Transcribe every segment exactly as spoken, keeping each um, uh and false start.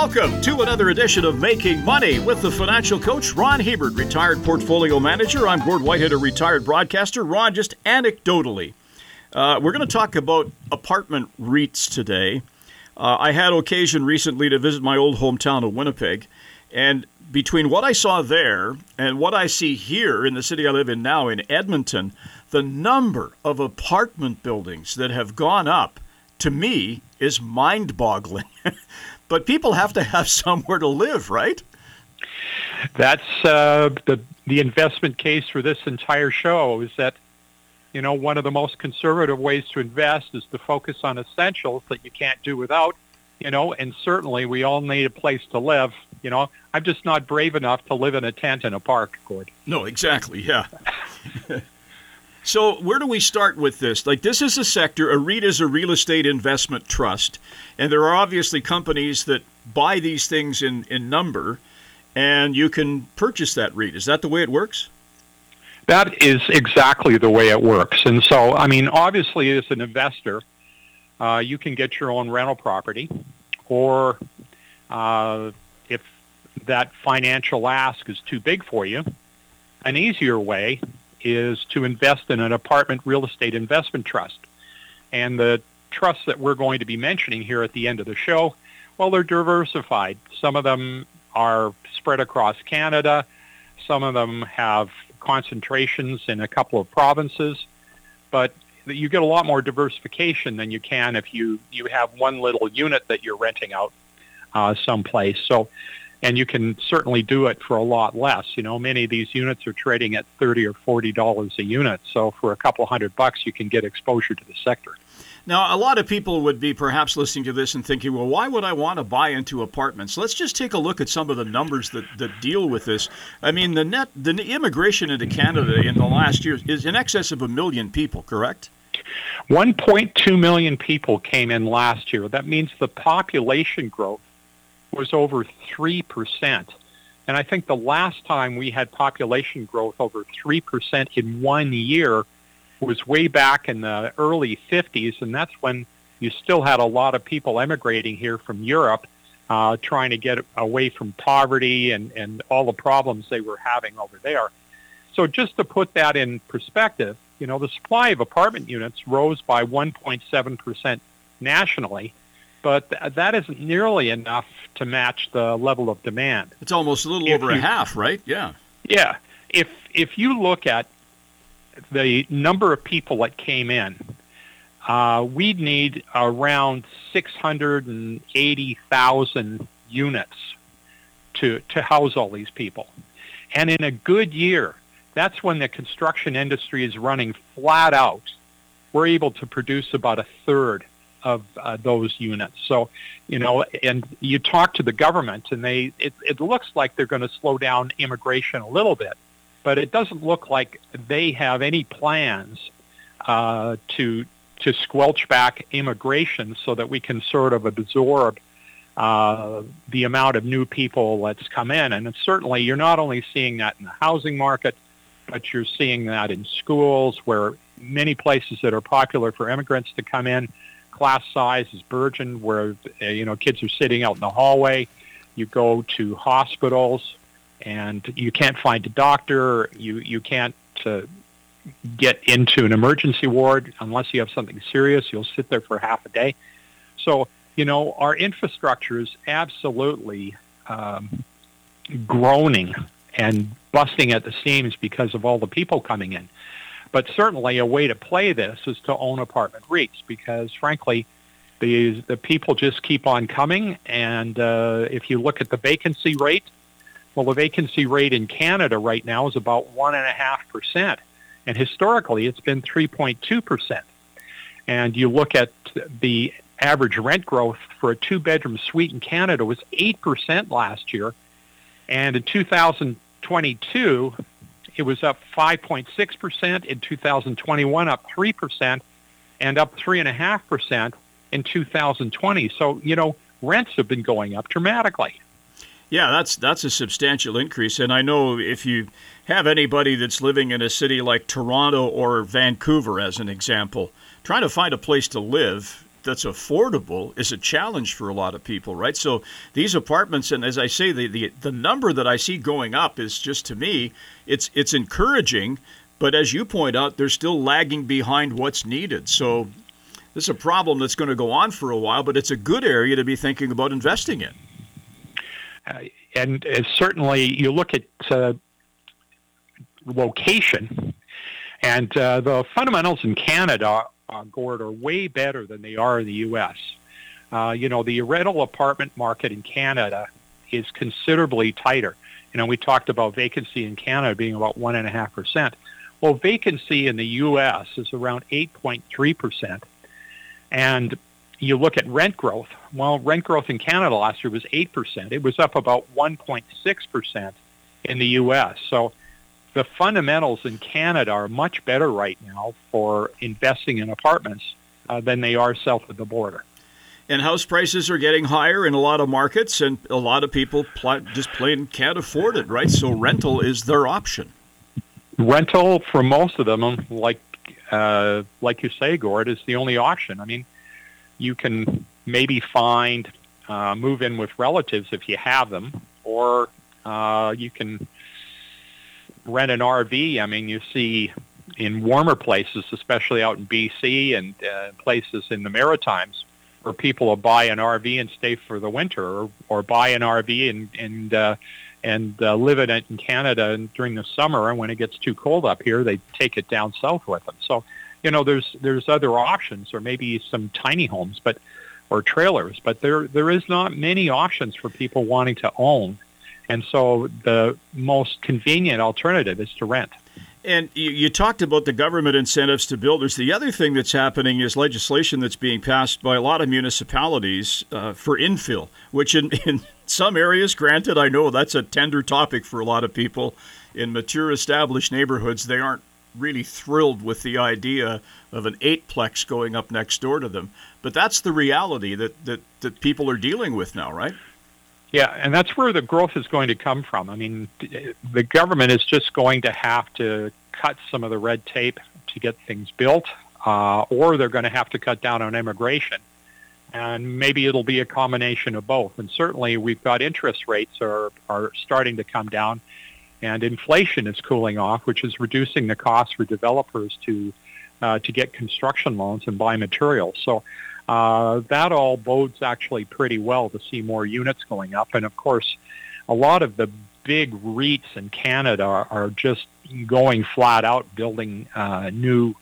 Welcome to another edition of Making Money with the financial coach, Ron Hebert, retired portfolio manager. I'm Gord Whitehead, a retired broadcaster. Ron, just anecdotally, uh, we're going to talk about apartment REITs today. Uh, I had occasion recently to visit my old hometown of Winnipeg, and between what I saw there and what I see here in the city I live in now in Edmonton, the number of apartment buildings that have gone up, to me, is mind-boggling. But people have to have somewhere to live, right? That's uh, the the investment case for this entire show, is that, you know, one of the most conservative ways to invest is to focus on essentials that you can't do without, you know, and certainly we all need a place to live. You know, I'm just not brave enough to live in a tent in a park, Gord. No, exactly, yeah. So where do we start with this? Like, this is a sector. A REIT is a real estate investment trust, and there are obviously companies that buy these things in, in number, and you can purchase that REIT. Is that the way it works? That is exactly the way it works. And so, I mean, obviously, as an investor, uh, you can get your own rental property, or uh, if that financial ask is too big for you, an easier way is to invest in an apartment real estate investment trust. And the trusts that we're going to be mentioning here at the end of the show, well, they're diversified. Some of them are spread across Canada. Some of them have concentrations in a couple of provinces. But you get a lot more diversification than you can if you, you have one little unit that you're renting out uh, someplace. So, and you can certainly do it for a lot less. You know, many of these units are trading at thirty or forty dollars a unit. So for a couple hundred bucks, you can get exposure to the sector. Now, a lot of people would be perhaps listening to this and thinking, well, why would I want to buy into apartments? Let's just take a look at some of the numbers that, that deal with this. I mean, the net, the immigration into Canada in the last year is in excess of a million people, correct? one point two million people came in last year. That means the population growth was over three percent. And I think the last time we had population growth over three percent in one year was way back in the early fifties, and that's when you still had a lot of people emigrating here from Europe, uh, trying to get away from poverty and, and all the problems they were having over there. So just to put that in perspective, you know, the supply of apartment units rose by one point seven percent nationally, but th- that isn't nearly enough to match the level of demand. It's almost a little if over you, a half, right? Yeah. Yeah. If if you look at the number of people that came in, uh, we'd need around six hundred eighty thousand units to, to house all these people. And in a good year, that's when the construction industry is running flat out. We're able to produce about a third of uh, those units. So, you know, and you talk to the government and they, it, it looks like they're going to slow down immigration a little bit, but it doesn't look like they have any plans uh, to to squelch back immigration so that we can sort of absorb uh, the amount of new people that's come in. And it's certainly, you're not only seeing that in the housing market, but you're seeing that in schools, where many places that are popular for immigrants to come in, class size is burgeoned, where, you know, kids are sitting out in the hallway. You go to hospitals and you can't find a doctor. You, you can't uh, get into an emergency ward unless you have something serious. You'll sit there for half a day. So, you know, our infrastructure is absolutely um, groaning and busting at the seams because of all the people coming in. But certainly a way to play this is to own apartment REITs, because, frankly, the the people just keep on coming. And uh, if you look at the vacancy rate, well, the vacancy rate in Canada right now is about one point five percent. And historically, it's been three point two percent. And you look at the average rent growth for a two-bedroom suite in Canada was eight percent last year. And in two thousand twenty-two... it was up five point six percent, in two thousand twenty-one up three percent, and up three point five percent in two thousand twenty. So, you know, rents have been going up dramatically. Yeah, that's that's a substantial increase. And I know if you have anybody that's living in a city like Toronto or Vancouver, as an example, trying to find a place to live, that's affordable is a challenge for a lot of people, right? So these apartments, and as I say, the, the, the number that I see going up is just, to me, it's it's encouraging. But as you point out, they're still lagging behind what's needed. So this is a problem that's going to go on for a while, but it's a good area to be thinking about investing in. Uh, and uh, certainly you look at uh, location, and uh, the fundamentals in Canada, uh, Gord, are way better than they are in the U S. Uh, you know, the rental apartment market in Canada is considerably tighter. You know, we talked about vacancy in Canada being about one point five percent. Well, vacancy in the U S is around eight point three percent. And you look at rent growth. Well, rent growth in Canada last year was eight percent. It was up about one point six percent in the U S. So the fundamentals in Canada are much better right now for investing in apartments uh, than they are south of the border. And house prices are getting higher in a lot of markets, and a lot of people pl- just plain can't afford it, right? So rental is their option. Rental, for most of them, like uh, like you say, Gord, is the only option. I mean, you can maybe find uh, move in with relatives if you have them, or uh, you can rent an R V. I mean, you see in warmer places, especially out in B C and uh, places in the Maritimes, where people will buy an R V and stay for the winter, or, or buy an R V and and uh, and uh, live in it in Canada and during the summer. And when it gets too cold up here, they take it down south with them. So, you know, there's there's other options, or maybe some tiny homes, but or trailers. But there there is not many options for people wanting to own, and so the most convenient alternative is to rent. And you talked about the government incentives to builders. The other thing that's happening is legislation that's being passed by a lot of municipalities uh, for infill, which in, in some areas, granted, I know that's a tender topic for a lot of people. In mature, established neighborhoods, they aren't really thrilled with the idea of an eightplex going up next door to them. But that's the reality that, that, that people are dealing with now, right? Yeah, and that's where the growth is going to come from. I mean, the government is just going to have to cut some of the red tape to get things built, uh, or they're going to have to cut down on immigration. And maybe it'll be a combination of both. And certainly we've got interest rates are, are starting to come down, and inflation is cooling off, which is reducing the cost for developers to uh, to get construction loans and buy materials. So Uh, that all bodes actually pretty well to see more units going up. And, of course, a lot of the big REITs in Canada are, are just going flat out building uh, new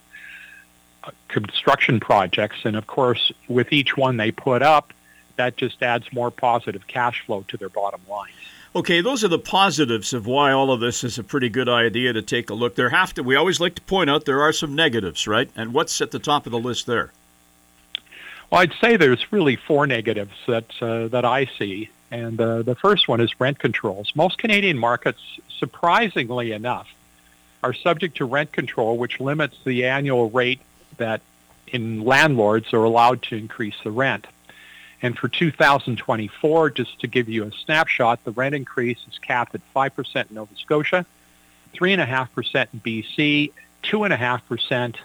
construction projects. And, of course, with each one they put up, that just adds more positive cash flow to their bottom line. Okay, those are the positives of why all of this is a pretty good idea to take a look. There have to, we always like to point out there are some negatives, right? And what's at the top of the list there? Well, I'd say there's really four negatives that uh, that I see, and uh, the first one is rent controls. Most Canadian markets, surprisingly enough, are subject to rent control, which limits the annual rate that in landlords are allowed to increase the rent. And for two thousand twenty-four, just to give you a snapshot, the rent increase is capped at five percent in Nova Scotia, three point five percent in B C, two point five percent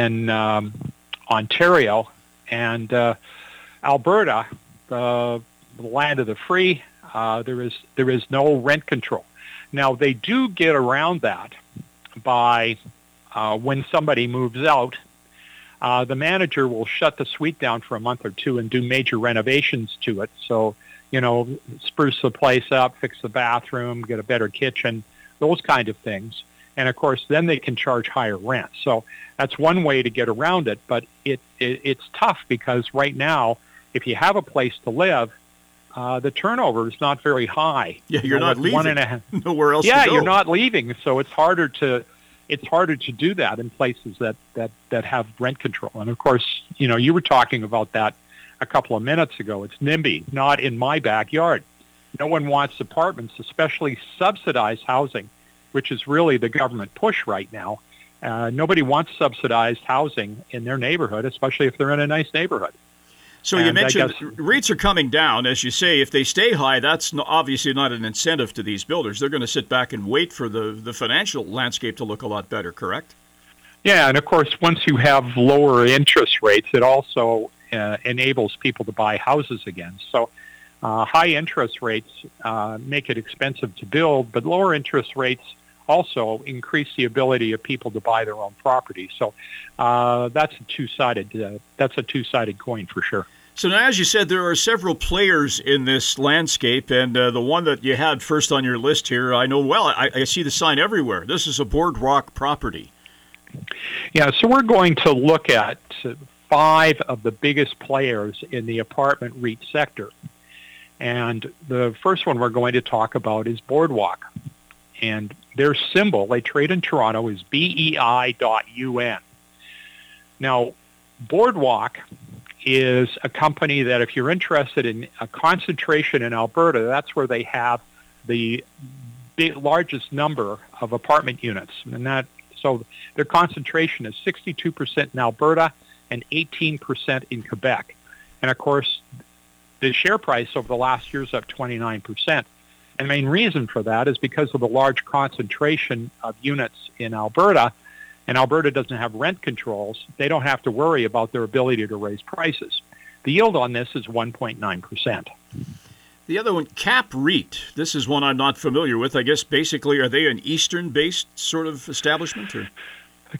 in um, Ontario, and uh, Alberta, uh, the land of the free, uh, there is there is no rent control. Now, they do get around that by uh, when somebody moves out, uh, the manager will shut the suite down for a month or two and do major renovations to it. So, you know, spruce the place up, fix the bathroom, get a better kitchen, those kind of things. And, of course, then they can charge higher rent. So that's one way to get around it, but it, it it's tough because right now, if you have a place to live, uh, the turnover is not very high. Yeah, you're you know, not leaving. One and a half, Nowhere else yeah, to go. You're not leaving, so it's harder to it's harder to do that in places that, that, that have rent control. And, of course, you know, you were talking about that a couple of minutes ago. It's NIMBY, not in my backyard. No one wants apartments, especially subsidized housing, which is really the government push right now. Uh, nobody wants subsidized housing in their neighborhood, especially if they're in a nice neighborhood. So and you mentioned guess, rates are coming down. As you say, if they stay high, that's obviously not an incentive to these builders. They're going to sit back and wait for the, the financial landscape to look a lot better, correct? Yeah, and of course, once you have lower interest rates, it also uh, enables people to buy houses again. So uh, high interest rates uh, make it expensive to build, but lower interest rates also increase the ability of people to buy their own property. So uh, that's a two-sided uh, that's a two-sided coin for sure. So now, as you said, there are several players in this landscape, and uh, the one that you had first on your list here, I know well. I, I see the sign everywhere. This is a Boardwalk property. Yeah, so we're going to look at five of the biggest players in the apartment REIT sector. And the first one we're going to talk about is Boardwalk. And their symbol, they trade in Toronto, is B E I dot U N. Now, Boardwalk is a company that if you're interested in a concentration in Alberta, that's where they have the big, largest number of apartment units. And that so their concentration is sixty-two percent in Alberta and eighteen percent in Quebec. And of course, the share price over the last year is up twenty-nine percent. And the main reason for that is because of the large concentration of units in Alberta, and Alberta doesn't have rent controls. They don't have to worry about their ability to raise prices. The yield on this is one point nine percent. The other one, Cap REIT. This is one I'm not familiar with. I guess basically, are they an Eastern-based sort of establishment? Or?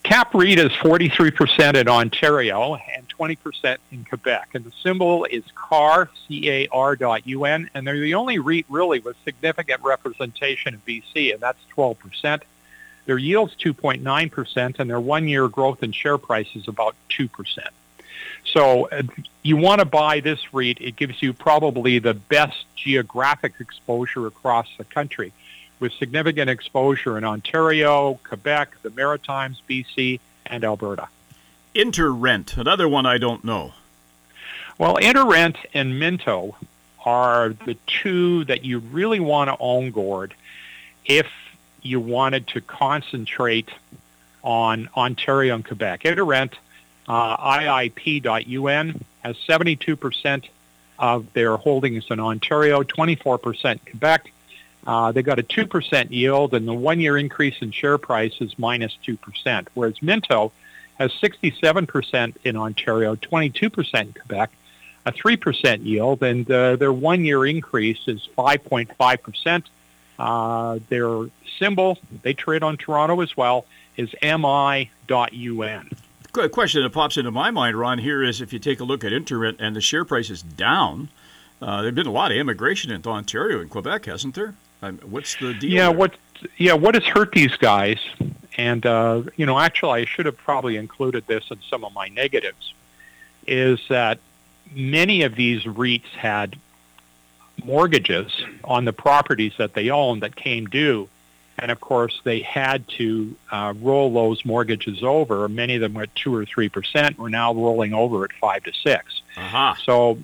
Cap REIT is forty-three percent in Ontario and twenty percent in Quebec. And the symbol is C A R, C A R dot U N. And they're the only REIT really with significant representation in B C, and that's twelve percent. Their yield's two point nine percent, and their one-year growth in share price is about two percent. So uh, you want to buy this REIT. It gives you probably the best geographic exposure across the country, with significant exposure in Ontario, Quebec, the Maritimes, B C, and Alberta. InterRent, another one I don't know. Well, InterRent and Minto are the two that you really want to own, Gord, if you wanted to concentrate on Ontario and Quebec. InterRent, uh, I I P dot U N, has seventy-two percent of their holdings in Ontario, twenty-four percent Quebec. Uh, they got a two percent yield, and the one-year increase in share price is minus two percent, whereas Minto has sixty-seven percent in Ontario, twenty-two percent in Quebec, a three percent yield, and uh, their one-year increase is five point five percent. Uh, their symbol, they trade on Toronto as well, is M I dot U N. The question that pops into my mind, Ron, here is if you take a look at InterRent and the share price is down, uh, there's been a lot of immigration into Ontario and Quebec, hasn't there? Um, what's the deal? Yeah, there? what? Yeah, what has hurt these guys? And uh, you know, actually, I should have probably included this in some of my negatives. Is that many of these REITs had mortgages on the properties that they owned that came due, and of course they had to uh, roll those mortgages over. Many of them were at two or three percent. We're now rolling over at five to six. Uh-huh. So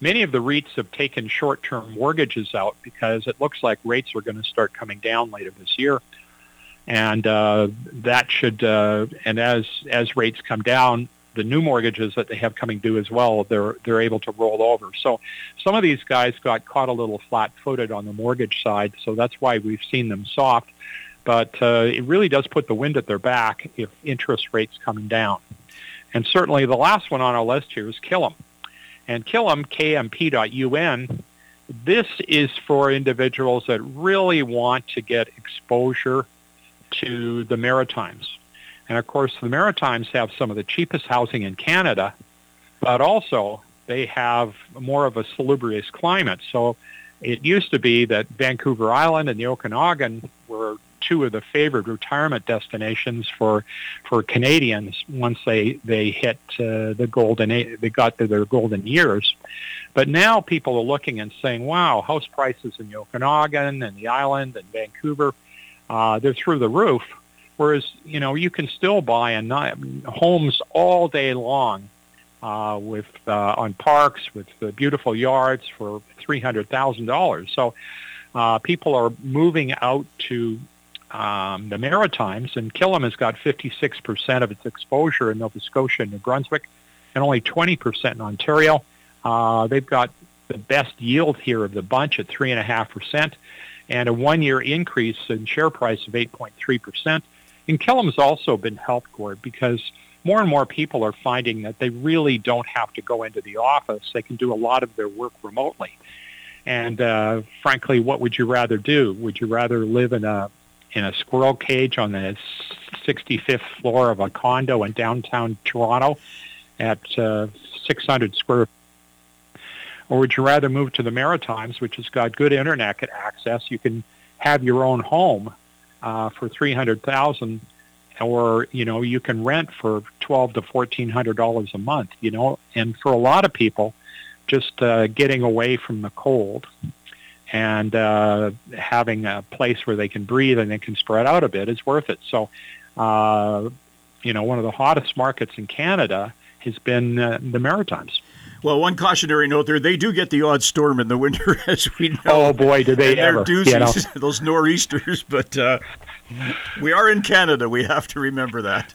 many of the REITs have taken short-term mortgages out because it looks like rates are going to start coming down later this year, and uh, that should uh, and as as rates come down, the new mortgages that they have coming due as well, they're they're able to roll over. So some of these guys got caught a little flat-footed on the mortgage side, so that's why we've seen them soft. But uh, it really does put the wind at their back if interest rates coming down. And certainly the last one on our list here is Killam. And Killam, K M P dot U N, this is for individuals that really want to get exposure to the Maritimes. And, of course, the Maritimes have some of the cheapest housing in Canada, but also they have more of a salubrious climate. So it used to be that Vancouver Island and the Okanagan were two of the favored retirement destinations for for Canadians once they, they hit uh, the golden age, they got to their golden years. But now people are looking and saying, wow, house prices in the Okanagan and the island and Vancouver, uh, they're through the roof. Whereas, you know, you can still buy a ni- homes all day long uh, with uh, on parks with uh, beautiful yards for three hundred thousand dollars. So uh, people are moving out to um, the Maritimes, and Killam has got fifty-six percent of its exposure in Nova Scotia and New Brunswick, and only twenty percent in Ontario. Uh, they've got the best yield here of the bunch at three point five percent, and a one-year increase in share price of eight point three percent. And Killam's also been helped, Gord, because more and more people are finding that they really don't have to go into the office. They can do a lot of their work remotely. And uh, frankly, what would you rather do? Would you rather live in a in a squirrel cage on the sixty-fifth floor of a condo in downtown Toronto at uh, six hundred square feet? Or would you rather move to the Maritimes, which has got good internet access? You can have your own home uh, for three hundred thousand dollars, or you know you can rent for twelve hundred to fourteen hundred dollars a month. You know, and for a lot of people, just uh, getting away from the cold and uh, having a place where they can breathe and they can spread out a bit is worth it. So, uh, you know, one of the hottest markets in Canada has been uh, the Maritimes. Well, one cautionary note there, they do get the odd storm in the winter, as we know. Oh, boy, do they ever. They're doozies, you know. Those nor'easters, but uh, we are in Canada. We have to remember that.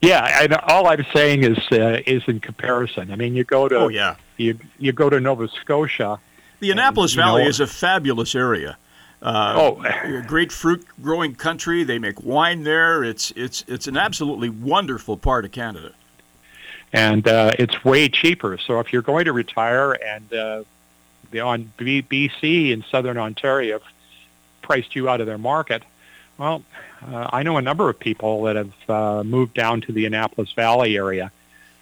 Yeah, and all I'm saying is uh, is in comparison. I mean, you go to oh, yeah. you you go to Nova Scotia. The Annapolis and, Valley know, is a fabulous area. Uh, oh, great fruit-growing country. They make wine there. It's it's it's an absolutely wonderful part of Canada. And uh, it's way cheaper. So if you're going to retire and uh, the on B C in Southern Ontario have priced you out of their market, well, uh, I know a number of people that have uh, moved down to the Annapolis Valley area,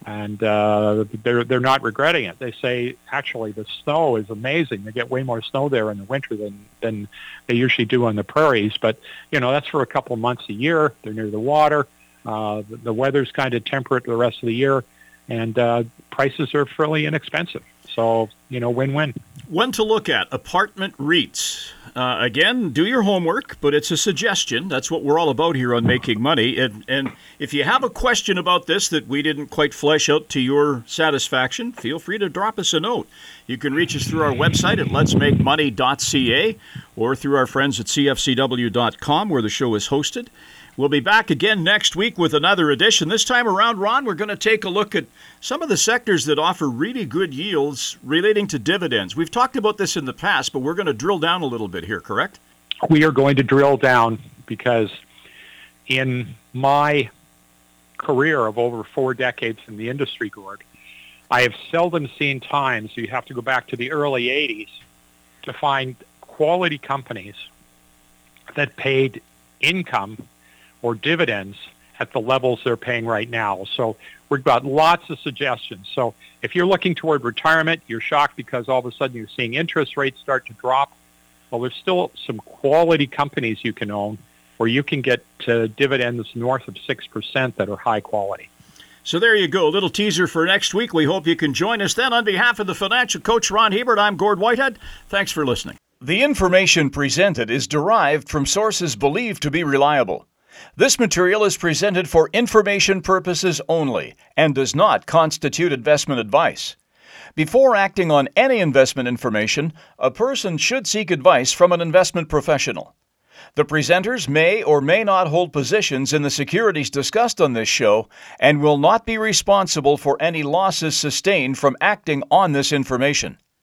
and uh, they're they're not regretting it. They say actually the snow is amazing. They get way more snow there in the winter than than they usually do on the prairies. But you know that's for a couple of months a year. They're near the water. Uh, the, the weather's kind of temperate the rest of the year. And uh, prices are fairly inexpensive. So, you know, win-win. One to look at, apartment REITs. Uh, again, do your homework, but it's a suggestion. That's what we're all about here on Making Money. And, and if you have a question about this that we didn't quite flesh out to your satisfaction, feel free to drop us a note. You can reach us through our website at lets make money dot c a or through our friends at c f c w dot com where the show is hosted. We'll be back again next week with another edition. This time around, Ron, we're going to take a look at some of the sectors that offer really good yields relating to dividends. We've talked about this in the past, but we're going to drill down a little bit here, correct? We are going to drill down because in my career of over four decades in the industry, Gord, I have seldom seen times, so you have to go back to the early eighties, to find quality companies that paid income or dividends at the levels they're paying right now. So we've got lots of suggestions. So if you're looking toward retirement, you're shocked because all of a sudden you're seeing interest rates start to drop. Well, there's still some quality companies you can own where you can get uh, dividends north of six percent that are high quality. So there you go, a little teaser for next week. We hope you can join us then. On behalf of the financial coach, Ron Hebert, I'm Gord Whitehead. Thanks for listening. The information presented is derived from sources believed to be reliable. This material is presented for information purposes only and does not constitute investment advice. Before acting on any investment information, a person should seek advice from an investment professional. The presenters may or may not hold positions in the securities discussed on this show and will not be responsible for any losses sustained from acting on this information.